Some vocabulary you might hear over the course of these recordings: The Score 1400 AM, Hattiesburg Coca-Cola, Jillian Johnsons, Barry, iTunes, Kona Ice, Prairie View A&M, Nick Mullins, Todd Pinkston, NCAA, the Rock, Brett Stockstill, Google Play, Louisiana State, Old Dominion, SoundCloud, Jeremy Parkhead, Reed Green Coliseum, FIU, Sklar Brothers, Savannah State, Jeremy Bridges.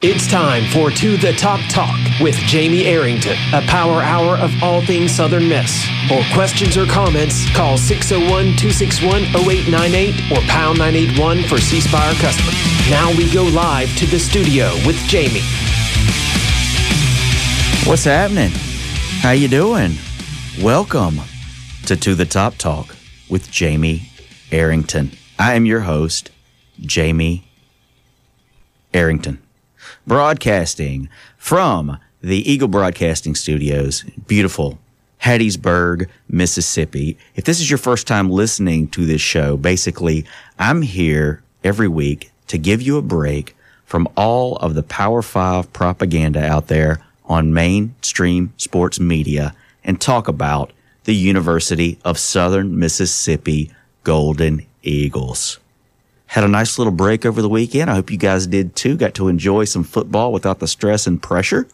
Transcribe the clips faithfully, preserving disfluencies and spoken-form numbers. It's time for To The Top Talk with Jamie Arrington, a power hour of all things Southern Miss. For questions or comments, call six oh one, two six one, oh eight nine eight or pound nine eight one for C Spire customers. Now we go live to the studio with Jamie. What's happening? How you doing? Welcome to To The Top Talk with Jamie Arrington. I am your host, Jamie Arrington. Broadcasting from the Eagle Broadcasting Studios, beautiful Hattiesburg, Mississippi. If this is your first time listening to this show, basically, I'm here every week to give you a break from all of the Power Five propaganda out there on mainstream sports media and talk about the University of Southern Mississippi Golden Eagles. Had a nice little break over the weekend. I hope you guys did too. Got to enjoy some football without the stress and pressure.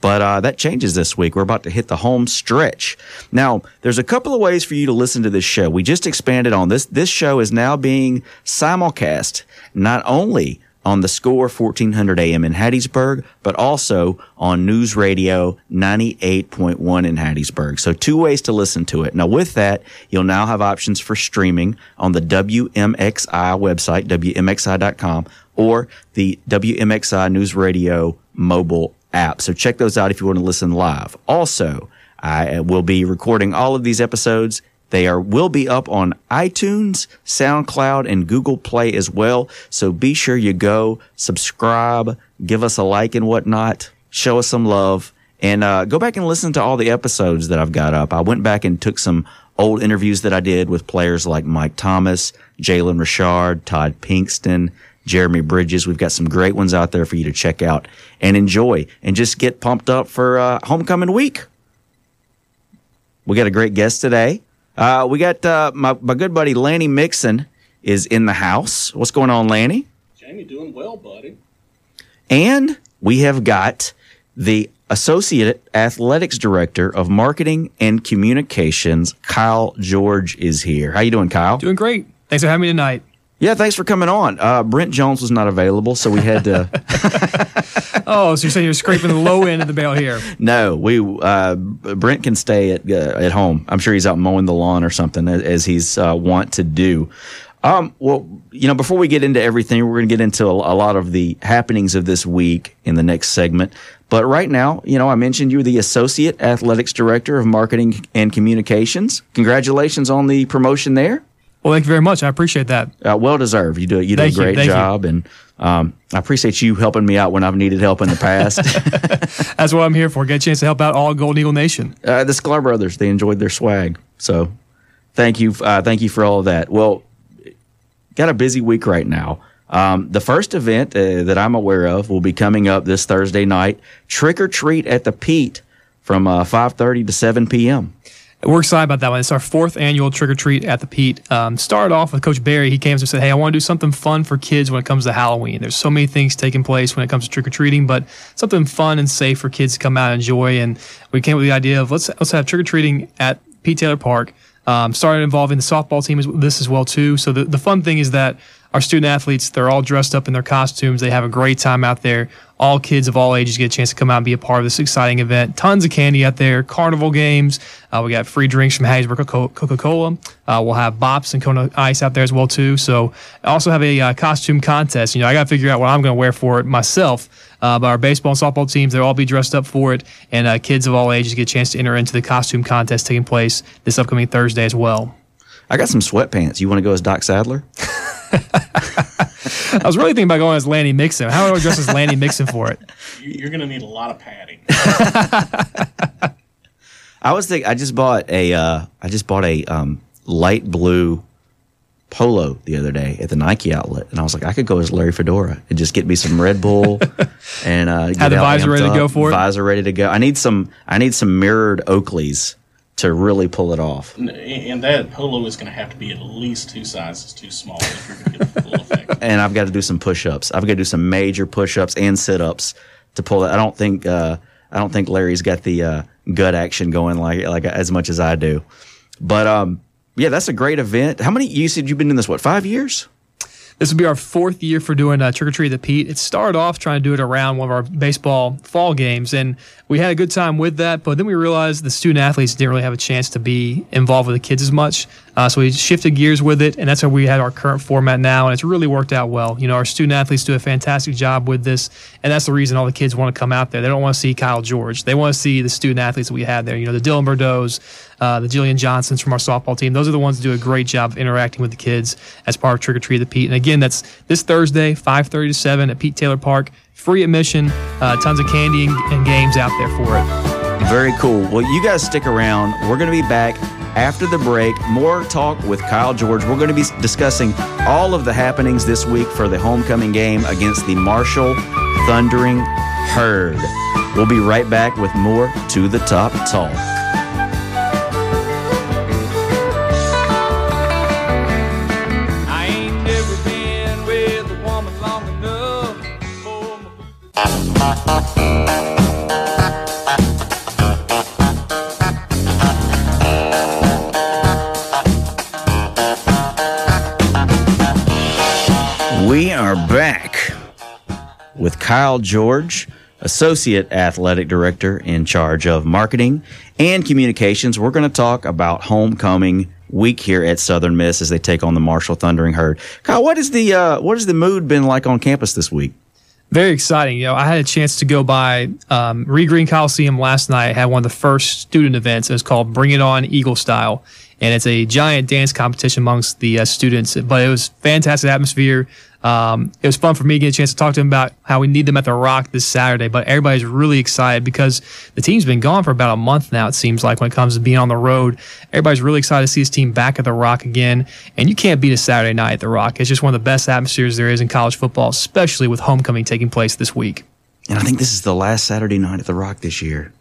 But uh that changes this week. We're about to hit the home stretch. Now, there's a couple of ways for you to listen to this show. We just expanded on this. This show is now being simulcast, not only on The Score fourteen hundred A M in Hattiesburg, but also on News Radio ninety-eight point one in Hattiesburg. So two ways to listen to it. Now with that, you'll now have options for streaming on the W M X I website, W M X I dot com, or the W M X I News Radio mobile app. So check those out if you want to listen live. Also, I will be recording all of these episodes. They are will be up on iTunes, SoundCloud, and Google Play as well. So be sure you go, subscribe, give us a like and whatnot, show us some love, and uh go back and listen to all the episodes that I've got up. I went back and took some old interviews that I did with players like Mike Thomas, Jalen Richard, Todd Pinkston, Jeremy Bridges. We've got some great ones out there for you to check out and enjoy and just get pumped up for uh homecoming week. We got a great guest today. Uh, we got uh, my, my good buddy Lanny Mixon is in the house. What's going on, Lanny? Jamie, doing well, buddy. And we have got the Associate Athletics Director of Marketing and Communications, Kyle George, is here. How you doing, Kyle? Doing great. Thanks for having me tonight. Yeah, thanks for coming on. Uh, Brent Jones was not available, so we had to... Oh, so you're saying you're scraping the low end of the bale here? No, we uh, Brent can stay at uh, at home. I'm sure he's out mowing the lawn or something, as he's uh, wont to do. Um, well, you know, before we get into everything, we're going to get into a, a lot of the happenings of this week in the next segment. But right now, you know, I mentioned you were the Associate Athletics Director of Marketing and Communications. Congratulations on the promotion there. Well, thank you very much. I appreciate that. Uh, well deserved. You do you do a great job, and um, I appreciate you helping me out when I've needed help in the past. That's what I'm here for. Get a chance to help out all Golden Eagle Nation. Uh, the Sklar brothers, they enjoyed their swag, so thank you, uh, thank you for all of that. Well, got a busy week right now. Um, the first event uh, that I'm aware of will be coming up this Thursday night. Trick or treat at the Pete from uh, five thirty to seven p.m. We're excited about that one. It's our fourth annual Trick or Treat at the Pete. Um, started off with Coach Barry. He came to us and said, hey, I want to do something fun for kids when it comes to Halloween. There's so many things taking place when it comes to trick or treating, but something fun and safe for kids to come out and enjoy. And we came up with the idea of let's let's have trick or treating at Pete Taylor Park. Um, started involving the softball team with this as well too. So the, the fun thing is that our student athletes, they're all dressed up in their costumes. They have a great time out there. All kids of all ages get a chance to come out and be a part of this exciting event. Tons of candy out there, carnival games. Uh, we got free drinks from Hattiesburg Coca-Cola. Uh, we'll have Bops and Kona Ice out there as well, too. So I also have a uh, costume contest. You know, I got to figure out what I'm going to wear for it myself. Uh, but our baseball and softball teams, they'll all be dressed up for it. And uh, kids of all ages get a chance to enter into the costume contest taking place this upcoming Thursday as well. I got some sweatpants. You want to go as Doc Sadler? I was really thinking about going as Lanny Mixon. How do I dress as Lanny Mixon for it? You're going to need a lot of padding. I was thinking. I just bought a. Uh, I just bought a um, light blue polo the other day at the Nike outlet, and I was like, I could go as Larry Fedora and just get me some Red Bull and uh, have the visor ready to go for it. Visor ready to go. I need some. I need some mirrored Oakleys to really pull it off. And that polo is going to have to be at least two sizes too small if you're going to get the full effect. And I've got to do some push-ups. I've got to do some major push-ups and sit-ups to pull it. I don't think uh, I don't think Larry's got the uh, gut action going like like as much as I do. But um, yeah, that's a great event. How many you said you've been in this? What, five years? This will be our fourth year for doing uh, Trick or Treat the Pete. It started off trying to do it around one of our baseball fall games, and we had a good time with that, but then we realized the student-athletes didn't really have a chance to be involved with the kids as much, uh, so we shifted gears with it, and that's how we had our current format now, and it's really worked out well. You know, our student-athletes do a fantastic job with this, and that's the reason all the kids want to come out there. They don't want to see Kyle George. They want to see the student-athletes that we had there, you know, the Dylan Bordeaux's, Uh, the Jillian Johnsons from our softball team. Those are the ones that do a great job of interacting with the kids as part of Trick or Treat the Pete. And again, that's this Thursday, five thirty to seven at Pete Taylor Park. Free admission, uh, tons of candy and, and games out there for it. Very cool. Well, you guys stick around. We're going to be back after the break. More talk with Kyle George. We're going to be discussing all of the happenings this week for the homecoming game against the Marshall Thundering Herd. We'll be right back with more To the Top Talk. We are back with Kyle George, Associate Athletic Director in charge of Marketing and Communications. We're going to talk about homecoming week here at Southern Miss as they take on the Marshall Thundering Herd. Kyle, what is the uh, what has the mood been like on campus this week? Very exciting. You know, I had a chance to go by um, Reed Green Coliseum last night. Had one of the first student events. It was called Bring It On Eagle Style, and it's a giant dance competition amongst the uh, students. But it was fantastic atmosphere. Um, it was fun for me to get a chance to talk to them about how we need them at the Rock this Saturday. But everybody's really excited because the team's been gone for about a month now, it seems like, when it comes to being on the road. Everybody's really excited to see this team back at the Rock again. And you can't beat a Saturday night at the Rock. It's just one of the best atmospheres there is in college football, especially with homecoming taking place this week. And I think this is the last Saturday night at the Rock this year.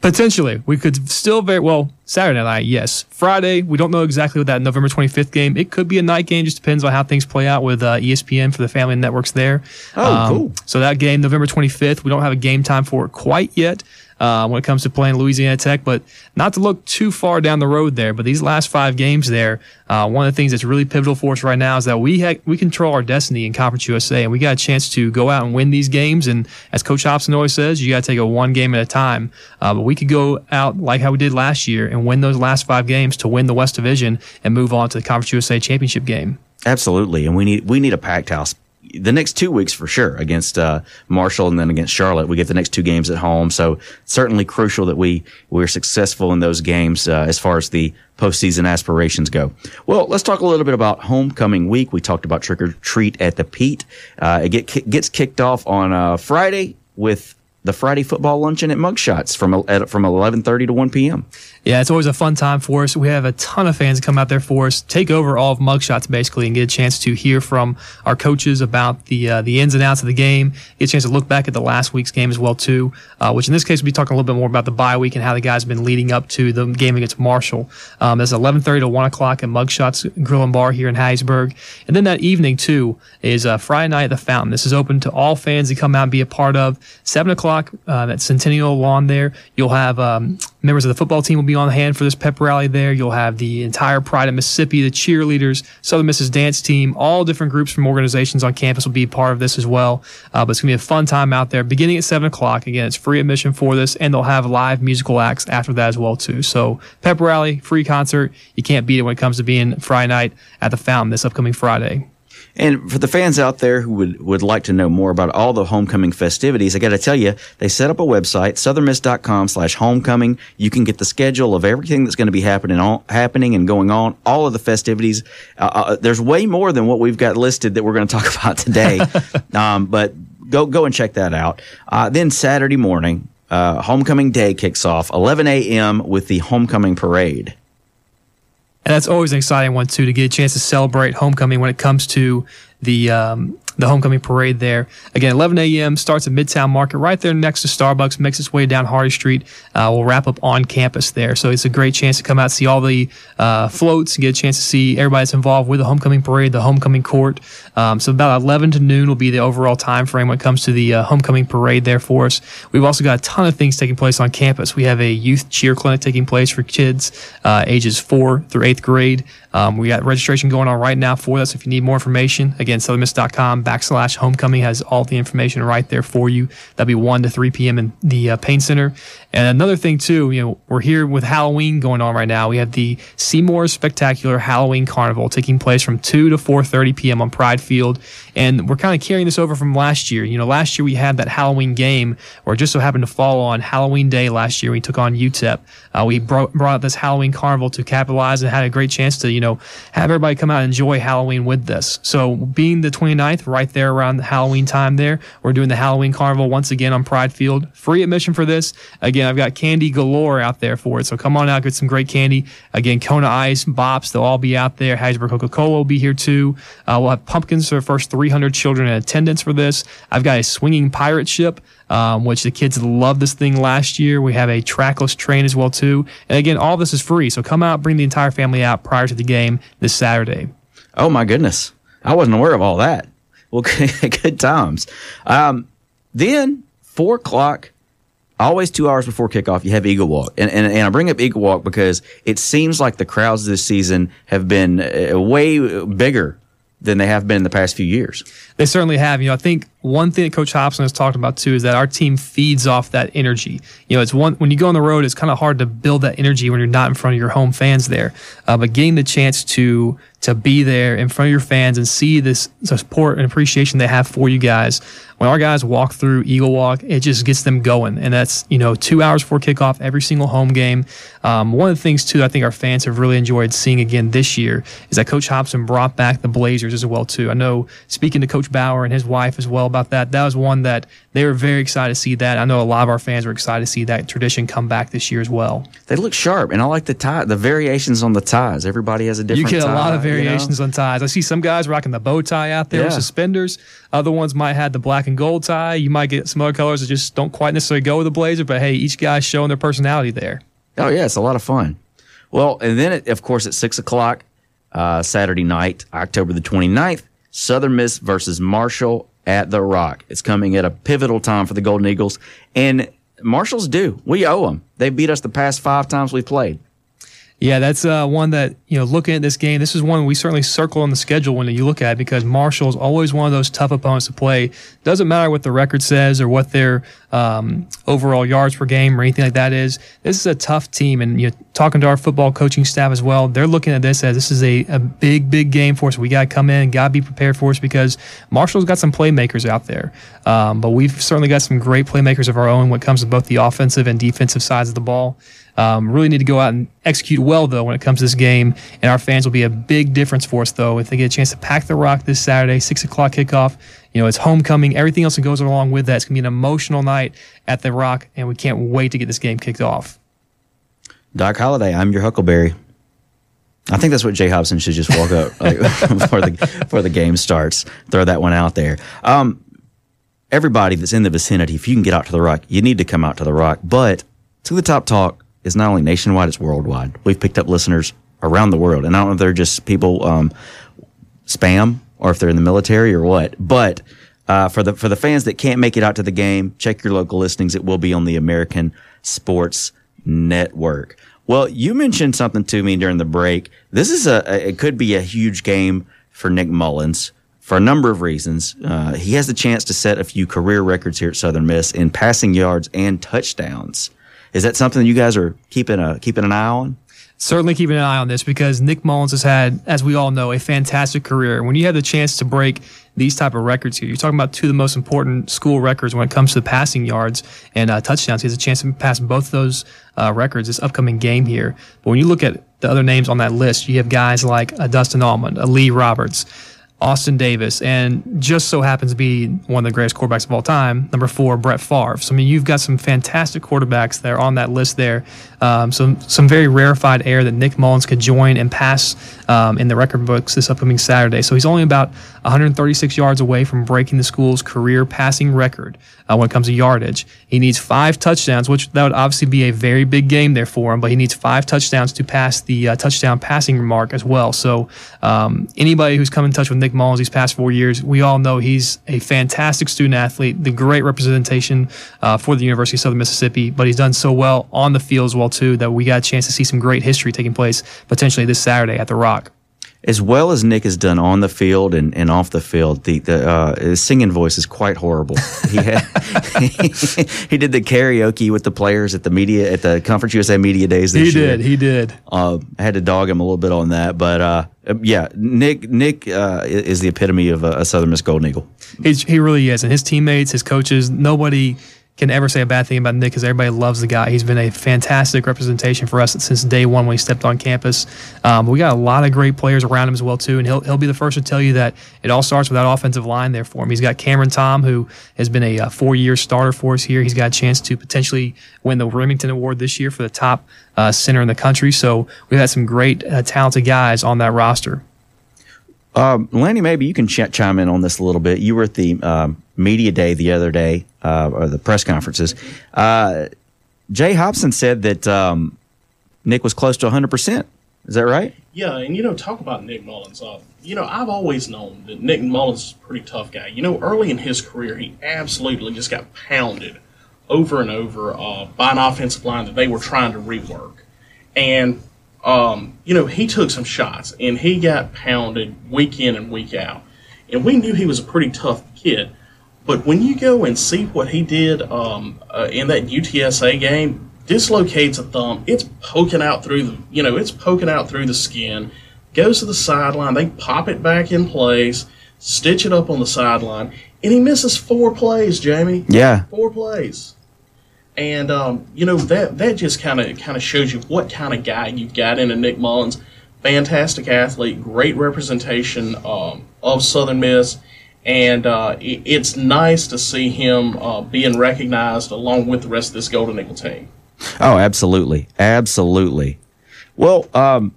Potentially. We could still very well, Saturday night, yes. Friday, we don't know exactly what that November twenty-fifth game. It could be a night game. Just depends on how things play out with uh, E S P N for the family networks there. Oh, um, cool. So that game, November twenty-fifth, we don't have a game time for it quite yet uh, when it comes to playing Louisiana Tech, but not to look too far down the road there. But these last five games there, uh, one of the things that's really pivotal for us right now is that we ha- we control our destiny in Conference U S A, and we got a chance to go out and win these games. And as Coach Hobson always says, you got to take it one game at a time. Uh, but we could go out like how we did last year and win those last five games to win the West Division and move on to the Conference U S A Championship game. Absolutely, and we need we need a packed house the next two weeks for sure against uh, Marshall and then against Charlotte. We get the next two games at home, so certainly crucial that we we're successful in those games uh, as far as the postseason aspirations go. Well, let's talk a little bit about homecoming week. We talked about Trick or Treat at the Pete. Uh, it get, gets kicked off on uh, Friday with the Friday football luncheon at Mugshots from at, from eleven thirty to one p.m. Yeah, it's always a fun time for us. We have a ton of fans that come out there for us, take over all of Mugshots basically, and get a chance to hear from our coaches about the uh, the ins and outs of the game, get a chance to look back at the last week's game as well too, uh, which in this case we'll be talking a little bit more about the bye week and how the guys have been leading up to the game against Marshall. Um, that's eleven thirty to one o'clock at Mugshots Grill and Bar here in Hattiesburg. And then that evening too is uh, Friday night at the Fountain. This is open to all fans that come out and be a part of. seven o'clock Uh, that Centennial lawn there. You'll have um, members of the football team will be on hand for this pep rally there. You'll have the entire Pride of Mississippi, the cheerleaders, Southern Miss's dance team, all different groups from organizations on campus will be part of this as well. Uh, but it's going to be a fun time out there beginning at seven o'clock. Again, it's free admission for this, and they'll have live musical acts after that as well too. So pep rally, free concert. You can't beat it when it comes to being Friday night at the Fountain this upcoming Friday. And for the fans out there who would, would like to know more about all the homecoming festivities, I got to tell you, they set up a website, southernmiss dot com slash homecoming. You can get the schedule of everything that's going to be happening all, happening and going on, all of the festivities. Uh, uh, there's way more than what we've got listed that we're going to talk about today, um, but go go and check that out. Uh, then Saturday morning, uh, homecoming day kicks off eleven a.m. with the homecoming parade. And that's always an exciting one, too, to get a chance to celebrate homecoming when it comes to the um, the homecoming parade there. Again, eleven a.m. starts at Midtown Market right there next to Starbucks, makes its way down Hardy Street. Uh, we'll wrap up on campus there. So it's a great chance to come out, see all the uh, floats, get a chance to see everybody that's involved with the homecoming parade, the homecoming court. Um, so about eleven to noon will be the overall time frame when it comes to the uh, homecoming parade there for us. We've also got a ton of things taking place on campus. We have a youth cheer clinic taking place for kids uh, ages four through eighth grade. Um, we got registration going on right now for that. So if you need more information, again, southernmiss.com backslash homecoming has all the information right there for you. That'd be one to three p.m. in the uh, Payne Center. And another thing, too, you know, we're here with Halloween going on right now. We have the Seymour Spectacular Halloween Carnival taking place from two to four thirty p.m. on Pride Field. And we're kind of carrying this over from last year. You know, last year we had that Halloween game where it just so happened to fall on Halloween Day last year. We took on U T E P. Uh, we bro- brought this Halloween Carnival to capitalize and had a great chance to, you know, have everybody come out and enjoy Halloween with us. So being the twenty-ninth, right there around the Halloween time there, we're doing the Halloween Carnival once again on Pride Field. Free admission for this. Again, I've got candy galore out there for it. So come on out, get some great candy. Again, Kona Ice, Bops, they'll all be out there. Hattiesburg Coca-Cola will be here too. Uh, we'll have pumpkins for the first three hundred children in attendance for this. I've got a swinging pirate ship, Um, which the kids loved this thing last year. We have a trackless train as well, too. And again, all this is free. So come out, bring the entire family out prior to the game this Saturday. Oh, my goodness. I wasn't aware of all that. Well, good times. Um, then, four o'clock, always two hours before kickoff, you have Eagle Walk. And, and, and I bring up Eagle Walk because it seems like the crowds this season have been uh, way bigger than they have been in the past few years. They certainly have. You know, I think one thing that Coach Hobson has talked about too is that our team feeds off that energy. You know, it's one, when you go on the road, it's kind of hard to build that energy when you're not in front of your home fans there. Uh, but getting the chance to to be there in front of your fans and see this support and appreciation they have for you guys. When our guys walk through Eagle Walk, it just gets them going. And that's, you know, two hours before kickoff, every single home game. Um, one of the things, too, I think our fans have really enjoyed seeing again this year is that Coach Hobson brought back the Blazers as well, too. I know speaking to Coach Bauer and his wife as well about that, that was one that they were very excited to see that. I know a lot of our fans were excited to see that tradition come back this year as well. They look sharp, and I like the tie, the variations on the ties. Everybody has a different tie. You get a lot of variations. Variations you know? on ties. I see some guys rocking the bow tie out there, yeah. with suspenders. Other ones might have the black and gold tie. You might get some other colors that just don't quite necessarily go with the Blazer, but hey, each guy's showing their personality there. Oh, yeah, it's a lot of fun. Well, and then, it, of course, at six o'clock uh, Saturday night, October the twenty-ninth, Southern Miss versus Marshall at the Rock. It's coming at a pivotal time for the Golden Eagles, and Marshall's due. We owe them. They beat us the past five times we've played. Yeah, that's uh, one that, you know, looking at this game, this is one we certainly circle on the schedule when you look at it because Marshall's always one of those tough opponents to play. Doesn't matter what the record says or what their um, overall yards per game or anything like that is. This is a tough team, and you know, talking to our football coaching staff as well, they're looking at this as this is a, a big, big game for us. We got to come in, got to be prepared for us because Marshall's got some playmakers out there. Um, but we've certainly got some great playmakers of our own when it comes to both the offensive and defensive sides of the ball. Um, really need to go out and execute well, though, when it comes to this game. And our fans will be a big difference for us, though, if they get a chance to pack the Rock this Saturday, six o'clock kickoff. You know, it's homecoming. Everything else that goes along with that. It's going to be an emotional night at the Rock, and we can't wait to get this game kicked off. Doc Holliday, I'm your Huckleberry. I think that's what Jay Hobson should just walk up like, before, the, before the game starts. Throw that one out there. Um, everybody that's in the vicinity, if you can get out to the Rock, you need to come out to the Rock. But To the Top Talk, it's not only nationwide, it's worldwide. We've picked up listeners around the world. And I don't know if they're just people um, spam or if they're in the military or what. But uh, for the for the fans that can't make it out to the game, check your local listings. It will be on the American Sports Network. Well, you mentioned something to me during the break. This is a, a it could be a huge game for Nick Mullins for a number of reasons. Uh, he has the chance to set a few career records here at Southern Miss in passing yards and touchdowns. Is that something you guys are keeping a keeping an eye on? Certainly keeping an eye on this because Nick Mullins has had, as we all know, a fantastic career. When you have the chance to break these type of records here, you're talking about two of the most important school records when it comes to passing yards and uh, touchdowns. He has a chance to pass both those uh, records this upcoming game here. But when you look at the other names on that list, you have guys like uh, Dustin Allman, uh, Lee Roberts, Austin Davis, and just so happens to be one of the greatest quarterbacks of all time, number four, Brett Favre. So, I mean, you've got some fantastic quarterbacks that are on that list there. Um, some some very rarefied air that Nick Mullins could join and pass um, in the record books this upcoming Saturday. So he's only about one hundred thirty-six yards away from breaking the school's career passing record uh, when it comes to yardage. He needs five touchdowns, which that would obviously be a very big game there for him, but he needs five touchdowns to pass the uh, touchdown passing mark as well. So um, anybody who's come in touch with Nick Mullins these past four years, we all know he's a fantastic student athlete, the great representation uh, for the University of Southern Mississippi, but he's done so well on the field as well too that we got a chance to see some great history taking place potentially this Saturday at the Rock. As well as Nick has done on the field and, and off the field, the, the uh, his singing voice is quite horrible. He had, he, he did the karaoke with the players at the media at the Conference U S A Media Days this he year. He did, he did. Uh, I had to dog him a little bit on that, but uh, yeah, Nick Nick uh, is the epitome of a, a Southern Miss Golden Eagle. He's, he really is, and his teammates, his coaches, nobody can ever say a bad thing about Nick because everybody loves the guy. He's been a fantastic representation for us since day one when he stepped on campus. Um, we got a lot of great players around him as well, too, and he'll he'll be the first to tell you that it all starts with that offensive line there for him. He's got Cameron Tom, who has been a uh, four-year starter for us here. He's got a chance to potentially win the Remington Award this year for the top uh, center in the country. So we've had some great, uh, talented guys on that roster. Um, Lanny, maybe you can ch- chime in on this a little bit. You were at the um, media day the other day, uh, or the press conferences. Uh, Jay Hobson said that um, Nick was close to one hundred percent. Is that right? Yeah, and, you know, talk about Nick Mullins. Uh, you know, I've always known that Nick Mullins is a pretty tough guy. You know, early in his career, he absolutely just got pounded over and over uh, by an offensive line that they were trying to rework. And Um, you know, he took some shots, and he got pounded week in and week out. And we knew he was a pretty tough kid. But when you go and see what he did um, uh, in that U T S A game, dislocates a thumb. It's poking out through the, you know, it's poking out through the skin. Goes to the sideline. They pop it back in place, stitch it up on the sideline, and he misses four plays, Jamie. Yeah, four plays. And, um, you know, that that just kind of kind of shows you what kind of guy you've got in a Nick Mullins. Fantastic athlete, great representation um, of Southern Miss. And uh, it, it's nice to see him uh, being recognized along with the rest of this Golden Eagle team. Oh, absolutely. Absolutely. Well, um,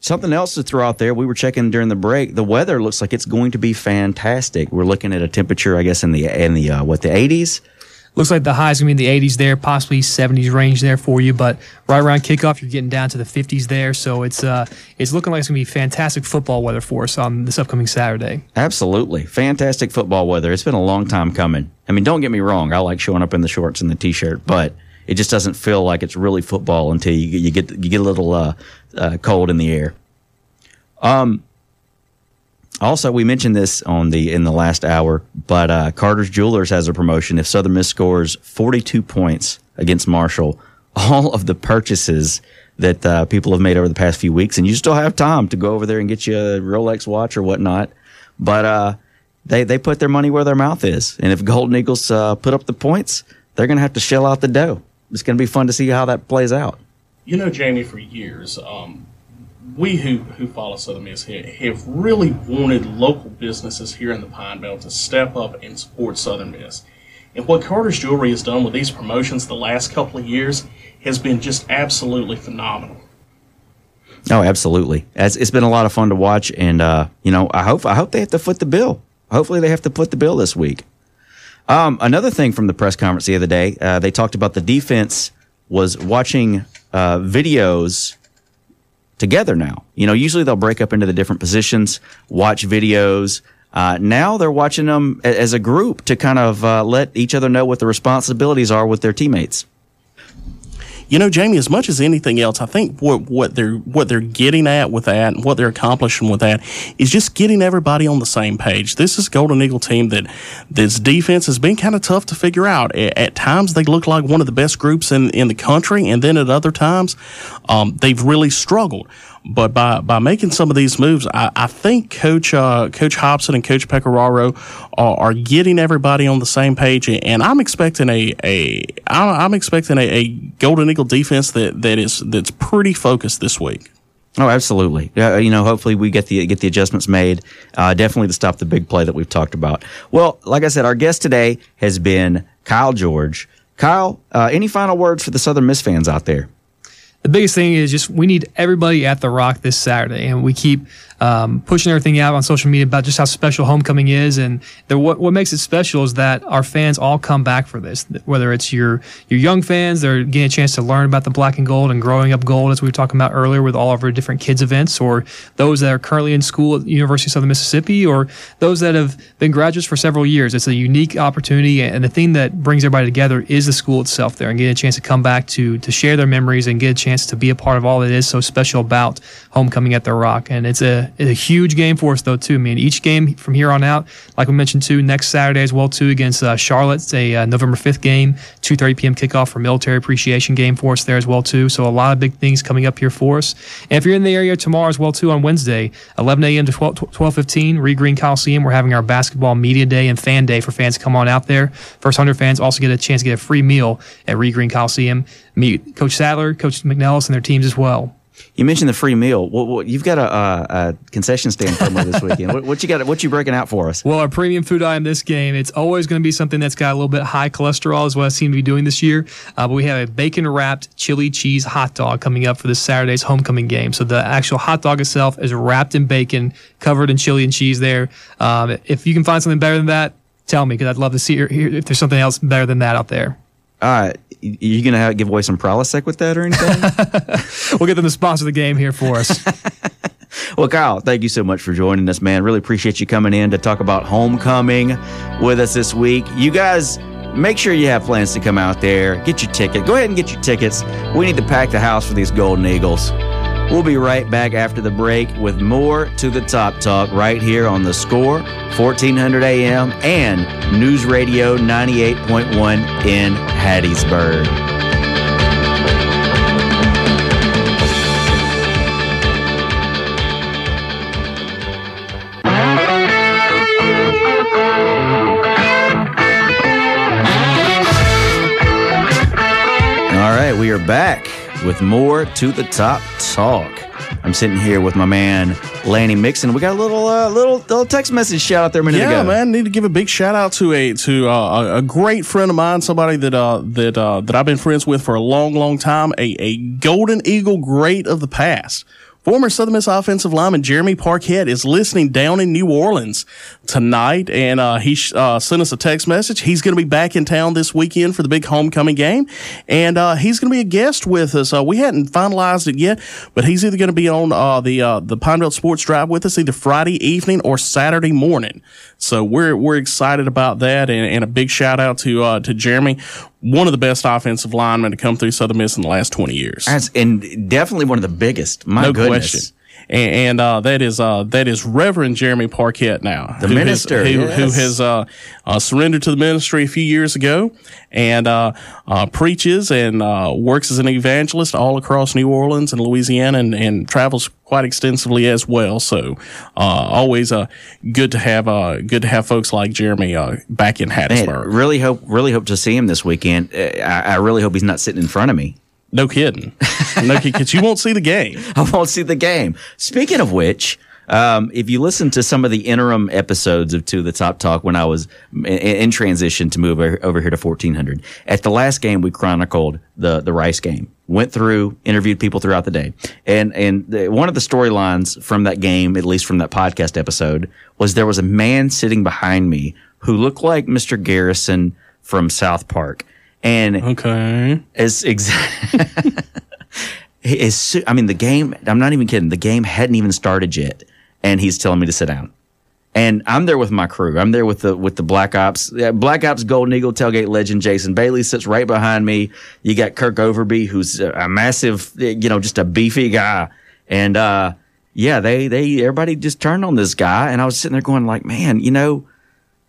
something else to throw out there. We were checking during the break. The weather looks like it's going to be fantastic. We're looking at a temperature, I guess, in the, in the uh, what, the eighties? Looks like the high is going to be in the eighties there, possibly seventies range there for you. But right around kickoff, you're getting down to the fifties there. So it's uh, it's looking like it's going to be fantastic football weather for us on this upcoming Saturday. Absolutely. Fantastic football weather. It's been a long time coming. I mean, don't get me wrong. I like showing up in the shorts and the T-shirt, but it just doesn't feel like it's really football until you, you, get, you get a little uh, uh, cold in the air. Um. Also, we mentioned this on the in the last hour, but uh, Carter's Jewelers has a promotion. If Southern Miss scores forty-two points against Marshall, all of the purchases that uh, people have made over the past few weeks, and you still have time to go over there and get you a Rolex watch or whatnot, but uh, they, they put their money where their mouth is. And if Golden Eagles uh, put up the points, they're going to have to shell out the dough. It's going to be fun to see how that plays out. You know, Jamie, for years... Um We who, who follow Southern Miss have really wanted local businesses here in the Pine Belt to step up and support Southern Miss. And what Carter's Jewelry has done with these promotions the last couple of years has been just absolutely phenomenal. Oh, absolutely. It's, it's been a lot of fun to watch, and uh, you know, I hope I hope they have to foot the bill. Hopefully they have to foot the bill this week. Um, another thing from the press conference the other day, uh, they talked about the defense was watching uh, videos together now. You know, usually they'll break up into the different positions, watch videos. Uh, now they're watching them as a group to kind of uh, let each other know what the responsibilities are with their teammates. You know, Jamie, as much as anything else, I think what, what they're what they're getting at with that and what they're accomplishing with that is just getting everybody on the same page. This is Golden Eagle team that this defense has been kind of tough to figure out. At, at times, they look like one of the best groups in, in the country, and then at other times, um, they've really struggled. But by, by making some of these moves, I, I think Coach uh, Coach Hobson and Coach Pecoraro are, are getting everybody on the same page, and I'm expecting a a I'm expecting a, a Golden Eagle defense that, that is that's pretty focused this week. Oh, absolutely. Uh, you know, hopefully we get the get the adjustments made, uh, definitely to stop the big play that we've talked about. Well, like I said, our guest today has been Kyle George. Kyle, uh, any final words for the Southern Miss fans out there? the biggest thing is just we need everybody at the Rock this Saturday, and we keep um, pushing everything out on social media about just how special homecoming is. And the, what what makes it special is that our fans all come back for this. Whether it's your your young fans, they're getting a chance to learn about the black and gold and growing up gold, as we were talking about earlier with all of our different kids events, or those that are currently in school at the University of Southern Mississippi, or those that have been graduates for several years. It's a unique opportunity, and the thing that brings everybody together is the school itself there, and getting a chance to come back to to share their memories and get a chance to be a part of all that is so special about homecoming at the Rock. And it's a it's a huge game for us, though, too. I mean, each game from here on out, like we mentioned, too, next Saturday as well, too, against uh, Charlotte. It's a uh, November fifth game, two thirty p.m. kickoff for military appreciation game for us there as well, too. So a lot of big things coming up here for us. And if you're in the area tomorrow as well, too, on Wednesday, eleven a.m. to twelve fifteen, Reed Green Coliseum, we're having our basketball media day and fan day for fans to come on out there. First one hundred fans also get a chance to get a free meal at Reed Green Coliseum. Meet Coach Sadler, Coach McNellis, and their teams as well. You mentioned the free meal. Well, well, you've got a, a, a concession stand promo this weekend. What, what you got? What you breaking out for us? Well, our premium food item this game, it's always going to be something that's got a little bit high cholesterol, is what I seem to be doing this year. Uh, but we have a bacon-wrapped chili cheese hot dog coming up for this Saturday's homecoming game. So the actual hot dog itself is wrapped in bacon, covered in chili and cheese there. Um, if you can find something better than that, tell me, because I'd love to see if there's something else better than that out there. All right. You going to give away some Prilosec with that or anything? We'll get them to sponsor the game here for us. Well, Kyle, thank you so much for joining us, man. Really appreciate you coming in to talk about homecoming with us this week. You guys, make sure you have plans to come out there. Get your ticket. Go ahead and get your tickets. We need to pack the house for these Golden Eagles. We'll be right back after the break with more To the Top Talk right here on The Score, fourteen hundred A M and News Radio ninety-eight point one in Hattiesburg. All right, we are back with more To the Top Talk. I'm sitting here with my man, Lanny Mixon. We got a little uh, little, little text message shout out there a minute yeah, ago. Yeah, man, need to give a big shout out to a to uh, a great friend of mine, somebody that uh, that uh, that I've been friends with for a long, long time, a a Golden Eagle great of the past. Former Southern Miss offensive lineman Jeremy Parkhead is listening down in New Orleans tonight, and uh, he uh, sent us a text message. He's going to be back in town this weekend for the big homecoming game, and uh, he's going to be a guest with us. Uh, we hadn't finalized it yet, but he's either going to be on uh, the uh, the Pine Belt Sports Drive with us either Friday evening or Saturday morning. So we're we're excited about that, and, and a big shout out to uh, to Jeremy. One of the best offensive linemen to come through Southern Miss in the last twenty years. That's, and definitely one of the biggest. My no goodness. Question. And, and uh, that is uh, that is Reverend Jeremy Parkhead now. The who minister. Has, who, yes. who has uh, uh, surrendered to the ministry a few years ago and uh, uh, preaches and uh, works as an evangelist all across New Orleans and Louisiana, and, and travels quite extensively as well. So uh, always uh, good to have uh, good to have folks like Jeremy uh, back in Hattiesburg. Man, really hope really hope to see him this weekend. I, I really hope he's not sitting in front of me. No kidding. No kidding, because you won't see the game. I won't see the game. Speaking of which, um, if you listen to some of the interim episodes of To the Top Talk when I was in, in transition to move over here to fourteen hundred, at the last game we chronicled the, the Rice game. Went through, interviewed people throughout the day. And, and the, one of the storylines from that game, at least from that podcast episode, was there was a man sitting behind me who looked like Mister Garrison from South Park. And okay, it's exactly. Is I mean the game. I'm not even kidding. The game hadn't even started yet, and he's telling me to sit down. And I'm there with my crew. I'm there with the with the Black Ops, Black Ops Golden Eagle tailgate legend Jason Bailey sits right behind me. You got Kirk Overby, who's a massive, you know, just a beefy guy. And uh, yeah, they they everybody just turned on this guy, and I was sitting there going like, man, you know.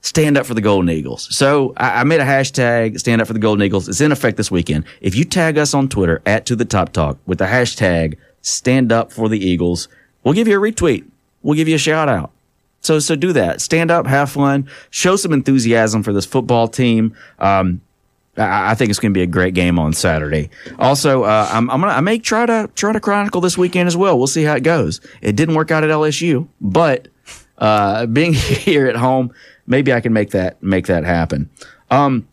Stand up for the Golden Eagles. So I, I made a hashtag, stand up for the Golden Eagles. It's in effect this weekend. If you tag us on Twitter at To the Top Talk with the hashtag stand up for the Eagles, we'll give you a retweet. We'll give you a shout out. So, so do that. Stand up, have fun, show some enthusiasm for this football team. Um, I, I think it's going to be a great game on Saturday. Also, uh, I'm, I'm going to, I may try to, try to chronicle this weekend as well. We'll see how it goes. It didn't work out at L S U, but, uh, being here at home, maybe I can make that make that happen. Um,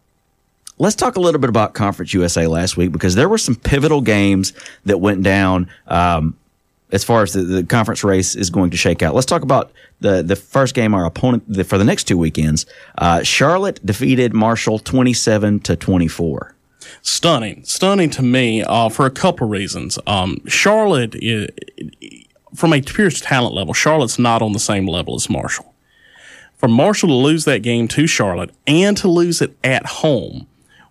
let's talk a little bit about Conference U S A last week, because there were some pivotal games that went down um, as far as the, the conference race is going to shake out. Let's talk about the, the first game, our opponent the, for the next two weekends. Uh, Charlotte defeated Marshall twenty-seven to twenty-four. Stunning. Stunning to me uh, for a couple reasons. Um, Charlotte, is, from a pure talent level, Charlotte's not on the same level as Marshall. For Marshall to lose that game to Charlotte and to lose it at home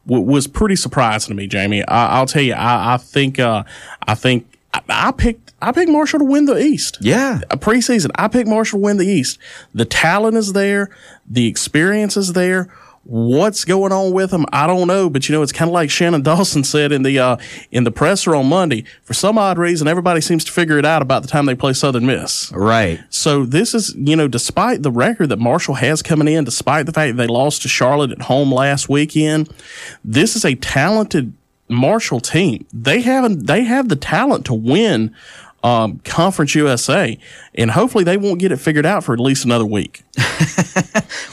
w- was pretty surprising to me, Jamie. I- I'll tell you, I, I think, uh, I think. I picked I picked Marshall to win the East. Yeah. Preseason, I picked Marshall to win the East. The talent is there. The experience is there. What's going on with them, I don't know. But, you know, it's kind of like Shannon Dawson said in the uh, in the presser on Monday. For some odd reason, everybody seems to figure it out about the time they play Southern Miss. Right. So this is, you know, despite the record that Marshall has coming in, despite the fact that they lost to Charlotte at home last weekend, this is a talented Marshall team. They haven't, they have the talent to win, um, Conference U S A, and hopefully they won't get it figured out for at least another week.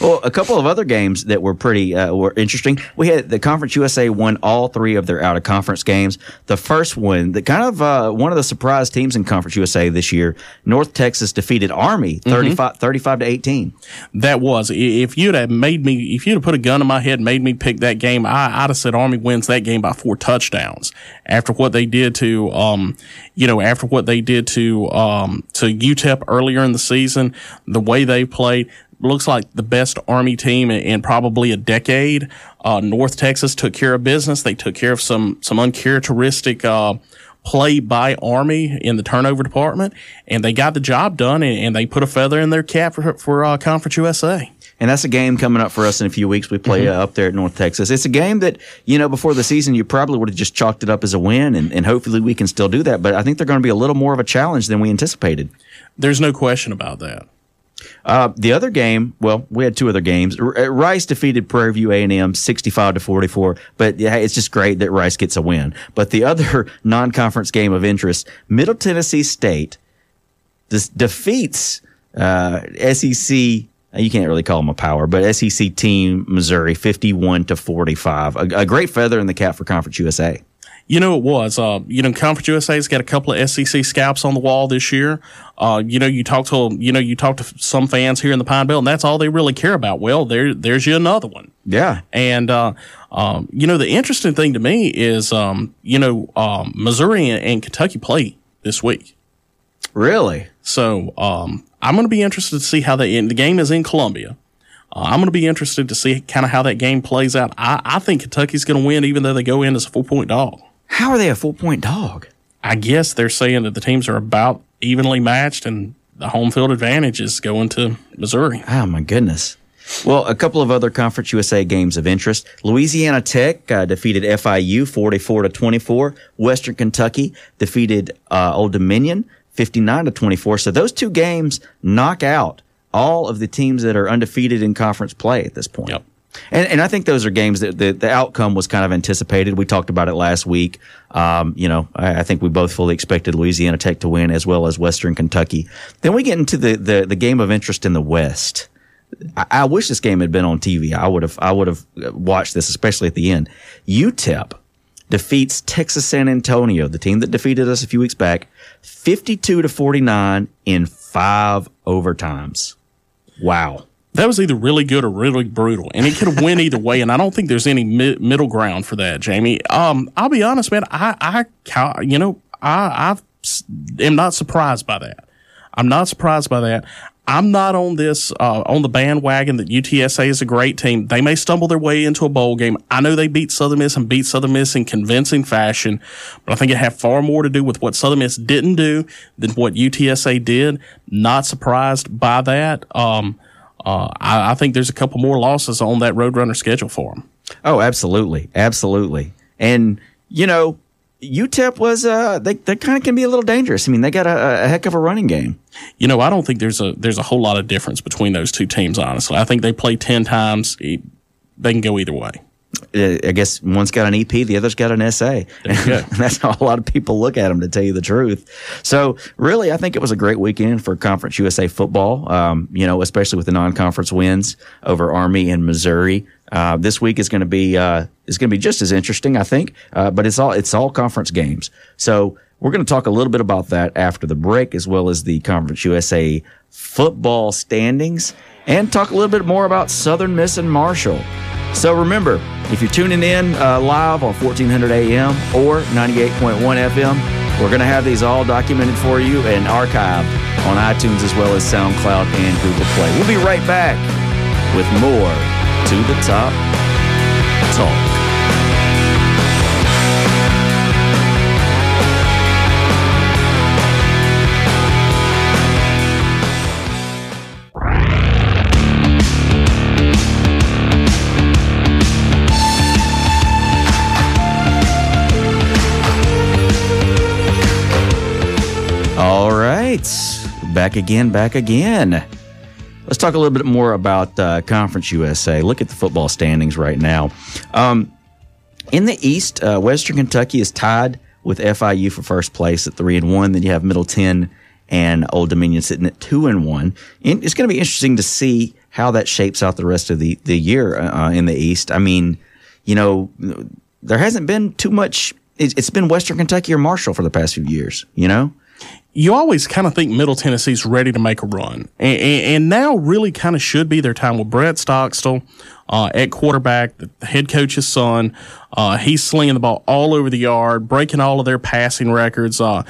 Well, a couple of other games that were pretty, uh, were interesting. We had the Conference U S A won all three of their out of conference games. The first one, the kind of, uh, one of the surprise teams in Conference U S A this year, North Texas defeated Army thirty-five, mm-hmm. thirty-five to eighteen. That was, if you'd have made me, if you'd have put a gun in my head and made me pick that game, I, I'd have said Army wins that game by four touchdowns after what they did to, um, you know, after what they did to, um, to U T E P earlier in the season, the way they played. Looks like the best Army team in probably a decade. Uh, North Texas took care of business. They took care of some, some uncharacteristic, uh, play by Army in the turnover department, and they got the job done, and, and they put a feather in their cap for, for, uh, Conference U S A. And that's a game coming up for us in a few weeks. We play mm-hmm. uh, up there at North Texas. It's a game that, you know, before the season, you probably would have just chalked it up as a win, and, and hopefully we can still do that. But I think they're going to be a little more of a challenge than we anticipated. There's no question about that. Uh, the other game, well, we had two other games. R- Rice defeated Prairie View A and M sixty-five to forty-four, but yeah, it's just great that Rice gets a win. But the other non-conference game of interest, Middle Tennessee State this defeats uh, S E C, you can't really call them a power, but S E C team Missouri fifty-one to forty-five. A, a great feather in the cap for Conference U S A. You know, it was, uh, you know, Conference U S A's got a couple of S E C scalps on the wall this year. Uh, you know, you talk to, you know, you talk to some fans here in the Pine Belt, and that's all they really care about. Well, there, there's you another one. Yeah. And, uh, um, you know, the interesting thing to me is, um, you know, um, Missouri and, and Kentucky play this week. Really? So, um, I'm going to be interested to see how they, and the game is in Columbia. Uh, I'm going to be interested to see kind of how that game plays out. I, I think Kentucky's going to win, even though they go in as a four point dog. How are they a four-point dog? I guess they're saying that the teams are about evenly matched and the home field advantage is going to Missouri. Oh, my goodness. Well, a couple of other Conference U S A games of interest. Louisiana Tech uh, defeated F I U forty-four to twenty-four. Western Kentucky defeated uh, Old Dominion fifty-nine to twenty-four. So those two games knock out all of the teams that are undefeated in conference play at this point. Yep. And, and I think those are games that the, the outcome was kind of anticipated. We talked about it last week. Um, you know, I, I think we both fully expected Louisiana Tech to win as well as Western Kentucky. Then we get into the, the, the game of interest in the West. I, I wish this game had been on T V. I would have, I would have watched this, especially at the end. U T E P defeats Texas San Antonio, the team that defeated us a few weeks back, fifty-two to forty-nine in five overtimes. Wow. That was either really good or really brutal, and it could win either way. And I don't think there's any mi- middle ground for that, Jamie. Um, I'll be honest, man. I, I, you know, I, I am not surprised by that. I'm not surprised by that. I'm not on this uh, on the bandwagon that U T S A is a great team. They may stumble their way into a bowl game. I know they beat Southern Miss and beat Southern Miss in convincing fashion, but I think it had far more to do with what Southern Miss didn't do than what U T S A did. Not surprised by that. Um. Uh, I, I think there's a couple more losses on that Roadrunner schedule for them. Oh, absolutely. Absolutely. And, you know, U T E P was, uh, they, they kind of can be a little dangerous. I mean, they got a, a heck of a running game. You know, I don't think there's a, there's a whole lot of difference between those two teams, honestly. I think they play ten times. They can go either way. I guess one's got an E P, the other's got an essay. And that's how a lot of people look at them, to tell you the truth. So really, I think it was a great weekend for Conference U S A football, um, you know, especially with the non-conference wins over Army and Missouri. Uh, this week is going to be, uh, is going to be just as interesting, I think, uh, but it's all, it's all conference games. So we're going to talk a little bit about that after the break, as well as the Conference U S A football standings, and talk a little bit more about Southern Miss and Marshall. So remember, if you're tuning in uh, live on fourteen hundred A M or ninety-eight point one F M, we're going to have these all documented for you and archived on iTunes, as well as SoundCloud and Google Play. We'll be right back with more To the Top Talk. All right, back again, back again. Let's talk a little bit more about uh, Conference U S A. Look at the football standings right now. Um, in the East, uh, Western Kentucky is tied with F I U for first place at three and one. Then you have Middle Ten and Old Dominion sitting at two and one. And it's going to be interesting to see how that shapes out the rest of the the year uh, in the East. I mean, you know, there hasn't been too much. It's been Western Kentucky or Marshall for the past few years, you know. You always kind of think Middle Tennessee's ready to make a run. And, and, and now really kind of should be their time with Brett Stockstill uh, at quarterback, the head coach's son. Uh, he's slinging the ball all over the yard, breaking all of their passing records. Uh,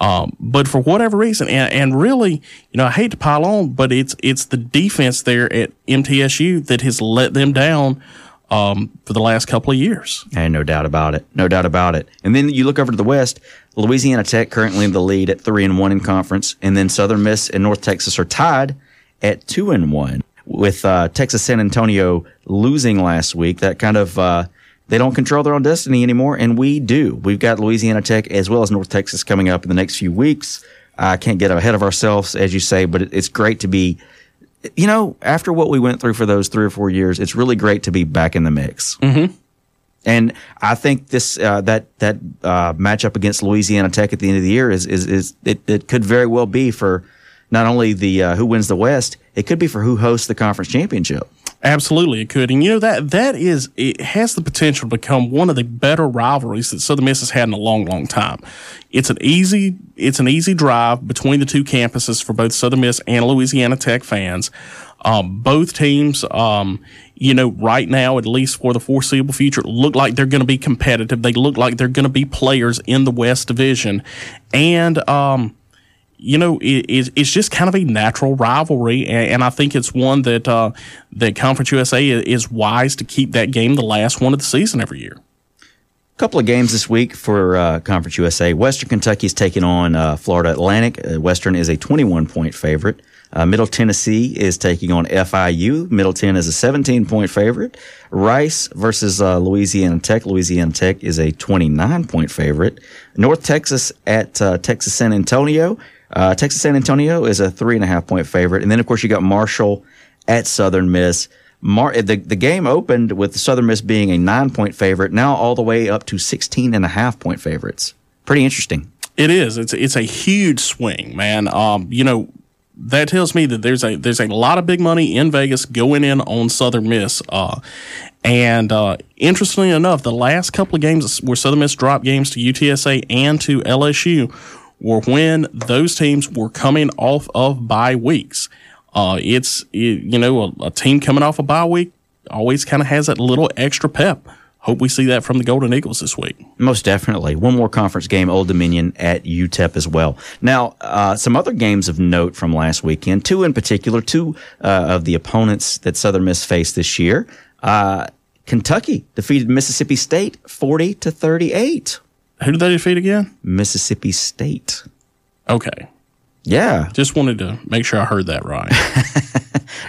um, but for whatever reason, and, and really, you know, I hate to pile on, but it's, it's the defense there at M T S U that has let them down um, for the last couple of years. And no doubt about it. No doubt about it. And then you look over to the West. Louisiana Tech currently in the lead at three and one in conference, and then Southern Miss and North Texas are tied at two and one. With uh, Texas San Antonio losing last week, that kind of uh, they don't control their own destiny anymore, and we do. We've got Louisiana Tech as well as North Texas coming up in the next few weeks. I can't get ahead of ourselves, as you say, but it's great to be. You know, after what we went through for those three or four years, it's really great to be back in the mix. Mm-hmm. And I think this uh, that that uh, matchup against Louisiana Tech at the end of the year is is is it, it could very well be for not only the uh, who wins the West, it could be for who hosts the conference championship. Absolutely, it could. And you know that that is it has the potential to become one of the better rivalries that Southern Miss has had in a long, long time. It's an easy it's an easy drive between the two campuses for both Southern Miss and Louisiana Tech fans. Um, both teams, um, you know, right now, at least for the foreseeable future, look like they're going to be competitive. They look like they're going to be players in the West Division. And, um, you know, it, it's just kind of a natural rivalry. And, and I think it's one that, uh, that Conference U S A is wise to keep that game the last one of the season every year. Couple of games this week for uh, Conference U S A. Western Kentucky is taking on uh, Florida Atlantic. Uh, Western is a twenty-one point favorite. Uh, Middle Tennessee is taking on F I U. Middle Ten is a seventeen point favorite. Rice versus uh, Louisiana Tech. Louisiana Tech is a twenty-nine point favorite. North Texas at uh, Texas San Antonio. Uh, Texas San Antonio is a three and a half point favorite. And then, of course, you got Marshall at Southern Miss. Mar- the, the game opened with Southern Miss being a nine-point favorite, now all the way up to sixteen and a half point favorites. Pretty interesting. It is. It's it's a huge swing, man. Um, you know, that tells me that there's a there's a lot of big money in Vegas going in on Southern Miss. Uh, and uh, interestingly enough, the last couple of games where Southern Miss dropped games to U T S A and to L S U were when those teams were coming off of bye weeks. Uh, it's, it, you know, a, a team coming off a bye week always kind of has that little extra pep. Hope we see that from the Golden Eagles this week. Most definitely. One more conference game, Old Dominion at U T E P as well. Now, uh, some other games of note from last weekend, two in particular, two uh, of the opponents that Southern Miss faced this year. Uh, Kentucky defeated Mississippi State forty to thirty-eight. Who did they defeat again? Mississippi State. Okay. Yeah. Just wanted to make sure I heard that right.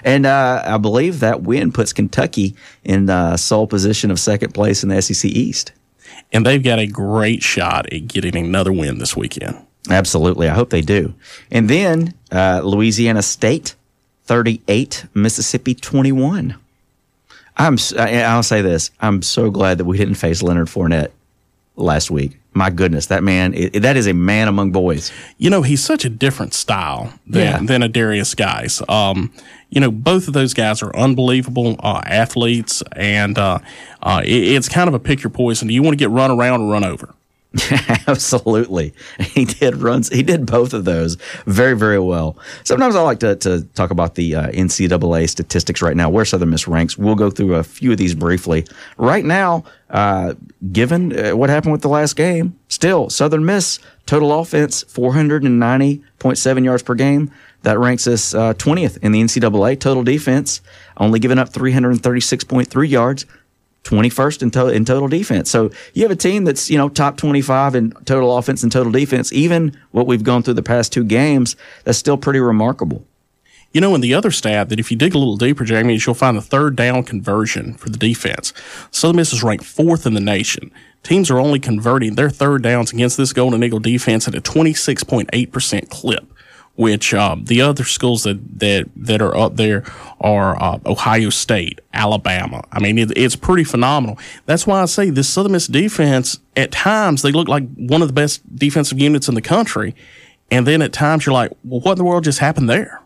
And uh, I believe that win puts Kentucky in uh, sole position of second place in the S E C East. And they've got a great shot at getting another win this weekend. Absolutely. I hope they do. And then uh, Louisiana State, thirty-eight, Mississippi, twenty-one. I'm, I'll say this. I'm so glad that we didn't face Leonard Fournette last week. My goodness, that man, that is a man among boys. You know, he's such a different style than, yeah. than a Darius Guice. Um, you know, both of those guys are unbelievable uh, athletes, and uh, uh, it, it's kind of a pick your poison. Do you want to get run around or run over? Absolutely. He did runs. He did both of those very, very well. Sometimes I like to, to talk about the uh, N C double A statistics right now, where Southern Miss ranks. We'll go through a few of these briefly. Right now, uh, given uh, what happened with the last game, still Southern Miss total offense, four hundred ninety point seven yards per game. That ranks us uh, twentieth in the N C double A. Total defense, only giving up three hundred thirty-six point three yards. twenty-first in, to- in total defense. So you have a team that's, you know, top twenty-five in total offense and total defense. Even what we've gone through the past two games, that's still pretty remarkable. You know, and the other stat that if you dig a little deeper, Jamie, is you'll find the third down conversion for the defense. Southern Miss is ranked fourth in the nation. Teams are only converting their third downs against this Golden Eagle defense at a twenty-six point eight percent clip, which um, the other schools that, that, that are up there are uh, Ohio State, Alabama. I mean, it, it's pretty phenomenal. That's why I say this Southern Miss defense, at times, they look like one of the best defensive units in the country. And then at times you're like, well, what in the world just happened there?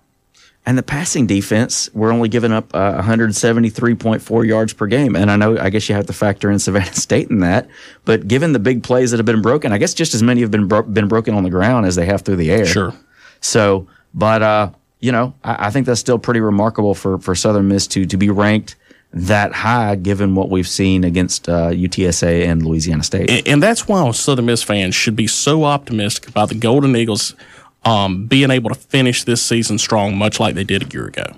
And the passing defense, we're only giving up uh, one hundred seventy-three point four yards per game. And I know, I guess you have to factor in Savannah State in that. But given the big plays that have been broken, I guess just as many have been bro- been broken on the ground as they have through the air. Sure. So, but, uh, you know, I, I think that's still pretty remarkable for, for Southern Miss to, to be ranked that high given what we've seen against uh, U T S A and Louisiana State. And, and that's why Southern Miss fans should be so optimistic about the Golden Eagles um, being able to finish this season strong, much like they did a year ago.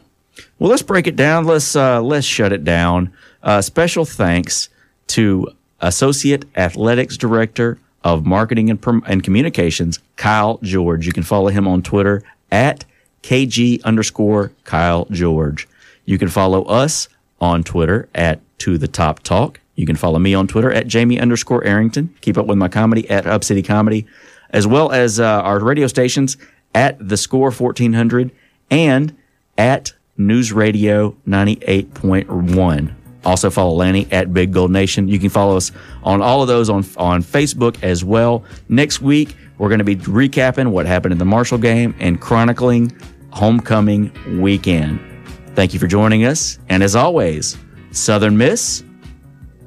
Well, let's break it down. Let's, uh, let's shut it down. Uh, special thanks to Associate Athletics Director of Marketing and, Prom- and Communications, Kyle George. You can follow him on Twitter at KG underscore Kyle George. You can follow us on Twitter at To The Top Talk. You can follow me on Twitter at Jamie underscore Arrington. Keep up with my comedy at Upcity Comedy, as well as uh, our radio stations at The Score fourteen hundred and at News Radio ninety-eight point one. Also follow Lanny at Big Gold Nation. You can follow us on all of those on, on Facebook as well. Next week, we're going to be recapping what happened in the Marshall game and chronicling homecoming weekend. Thank you for joining us. And as always, Southern Miss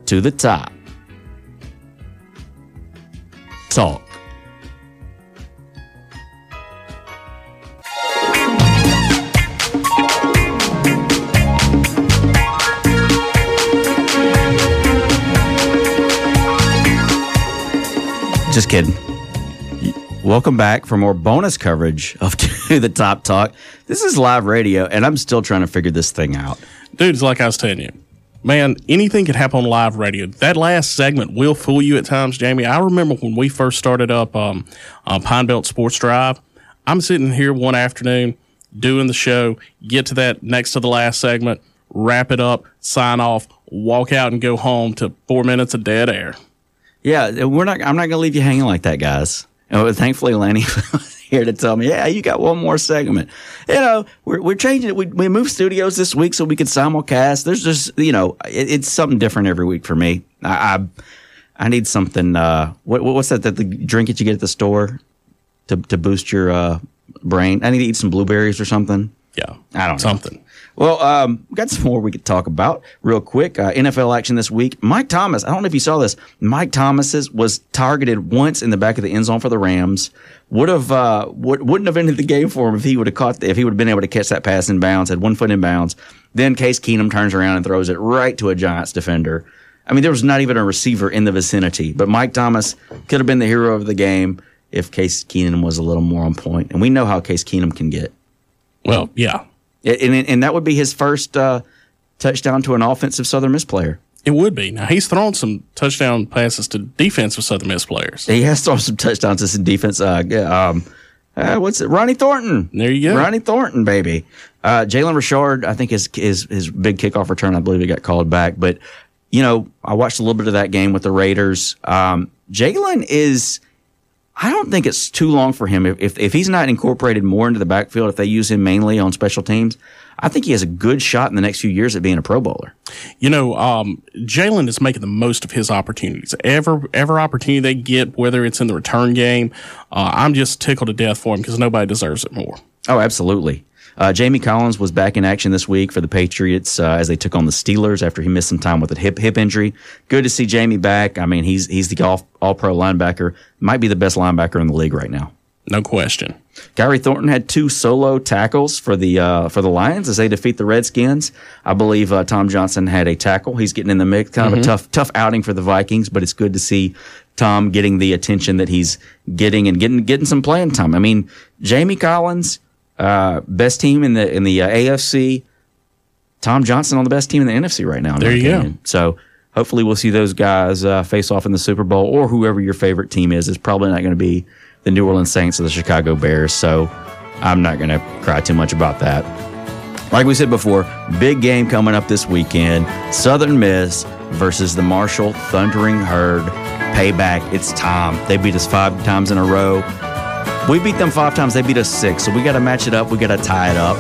to the top. Talk. Just kidding. Welcome back for more bonus coverage of To The Top Talk. This is live radio, and I'm still trying to figure this thing out. Dude, it's like I was telling you. Man, anything can happen on live radio. That last segment will fool you at times, Jamie. I remember when we first started up um, uh, Pine Belt Sports Drive. I'm sitting here one afternoon doing the show, get to that next to the last segment, wrap it up, sign off, walk out and go home to four minutes of dead air. Yeah, we're not. I'm not going to leave you hanging like that, guys. And thankfully, Lanny was here to tell me, yeah, you got one more segment. You know, we're we're changing it. We we moved studios this week so we could simulcast. There's just, you know, it, it's something different every week for me. I I, I need something. Uh, what what's that? That the drink that you get at the store to to boost your uh, brain. I need to eat some blueberries or something. Yeah, I don't know. Something. Well, um, we got some more we could talk about real quick. Uh, N F L action this week. Mike Thomas, I don't know if you saw this. Mike Thomas was targeted once in the back of the end zone for the Rams. Would have uh, would, wouldn't have ended the game for him if he would have caught if he would have been able to catch that pass in bounds. Had one foot in bounds. Then Case Keenum turns around and throws it right to a Giants defender. I mean, there was not even a receiver in the vicinity. But Mike Thomas could have been the hero of the game if Case Keenum was a little more on point. And we know how Case Keenum can get. Well, yeah. And, and that would be his first uh, touchdown to an offensive Southern Miss player. It would be. Now, he's thrown some touchdown passes to defensive Southern Miss players. He has thrown some touchdowns to some defense. Uh, um, uh, what's it? Ronnie Thornton. There you go. Ronnie Thornton, baby. Uh, Jalen Richard, I think his, his, his big kickoff return, I believe he got called back. But, you know, I watched a little bit of that game with the Raiders. Um, Jalen is... I don't think it's too long for him. If, if if he's not incorporated more into the backfield, if they use him mainly on special teams, I think he has a good shot in the next few years at being a Pro Bowler. You know, um, Jalen is making the most of his opportunities. Every, every opportunity they get, whether it's in the return game, uh, I'm just tickled to death for him because nobody deserves it more. Oh, absolutely. Uh, Jamie Collins was back in action this week for the Patriots uh, as they took on the Steelers after he missed some time with a hip hip injury. Good to see Jamie back. I mean, he's he's the all, all-pro linebacker. Might be the best linebacker in the league right now. No question. Kyrie Thornton had two solo tackles for the uh, for the Lions as they defeat the Redskins. I believe uh, Tom Johnson had a tackle. He's getting in the mix. Kind of mm-hmm. a tough tough outing for the Vikings, but it's good to see Tom getting the attention that he's getting and getting getting some playing time. I mean, Jamie Collins, uh, best team in the in the uh, A F C. Tom Johnson on the best team in the N F C right now. There you go. So hopefully we'll see those guys uh, face off in the Super Bowl, or whoever your favorite team is. It's probably not going to be the New Orleans Saints or the Chicago Bears, so I'm not going to cry too much about that. Like we said before, big game coming up this weekend. Southern Miss versus the Marshall Thundering Herd. Payback, it's time. They beat us five times in a row. We beat them five times, they beat us six, so we got to match it up, we got to tie it up.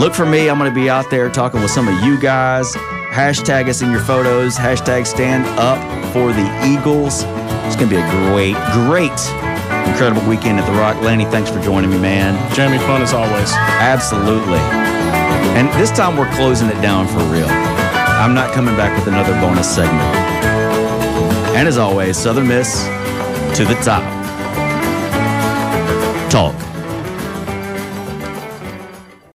Look for me, I'm going to be out there talking with some of you guys. Hashtag us in your photos, hashtag stand up for the Eagles. It's going to be a great, great incredible weekend at the Rock. Lanny, thanks for joining me, man. Jamie, fun as always. Absolutely. And this time we're closing it down for real. I'm not coming back with another bonus segment. And as always, Southern Miss to the top. Talk.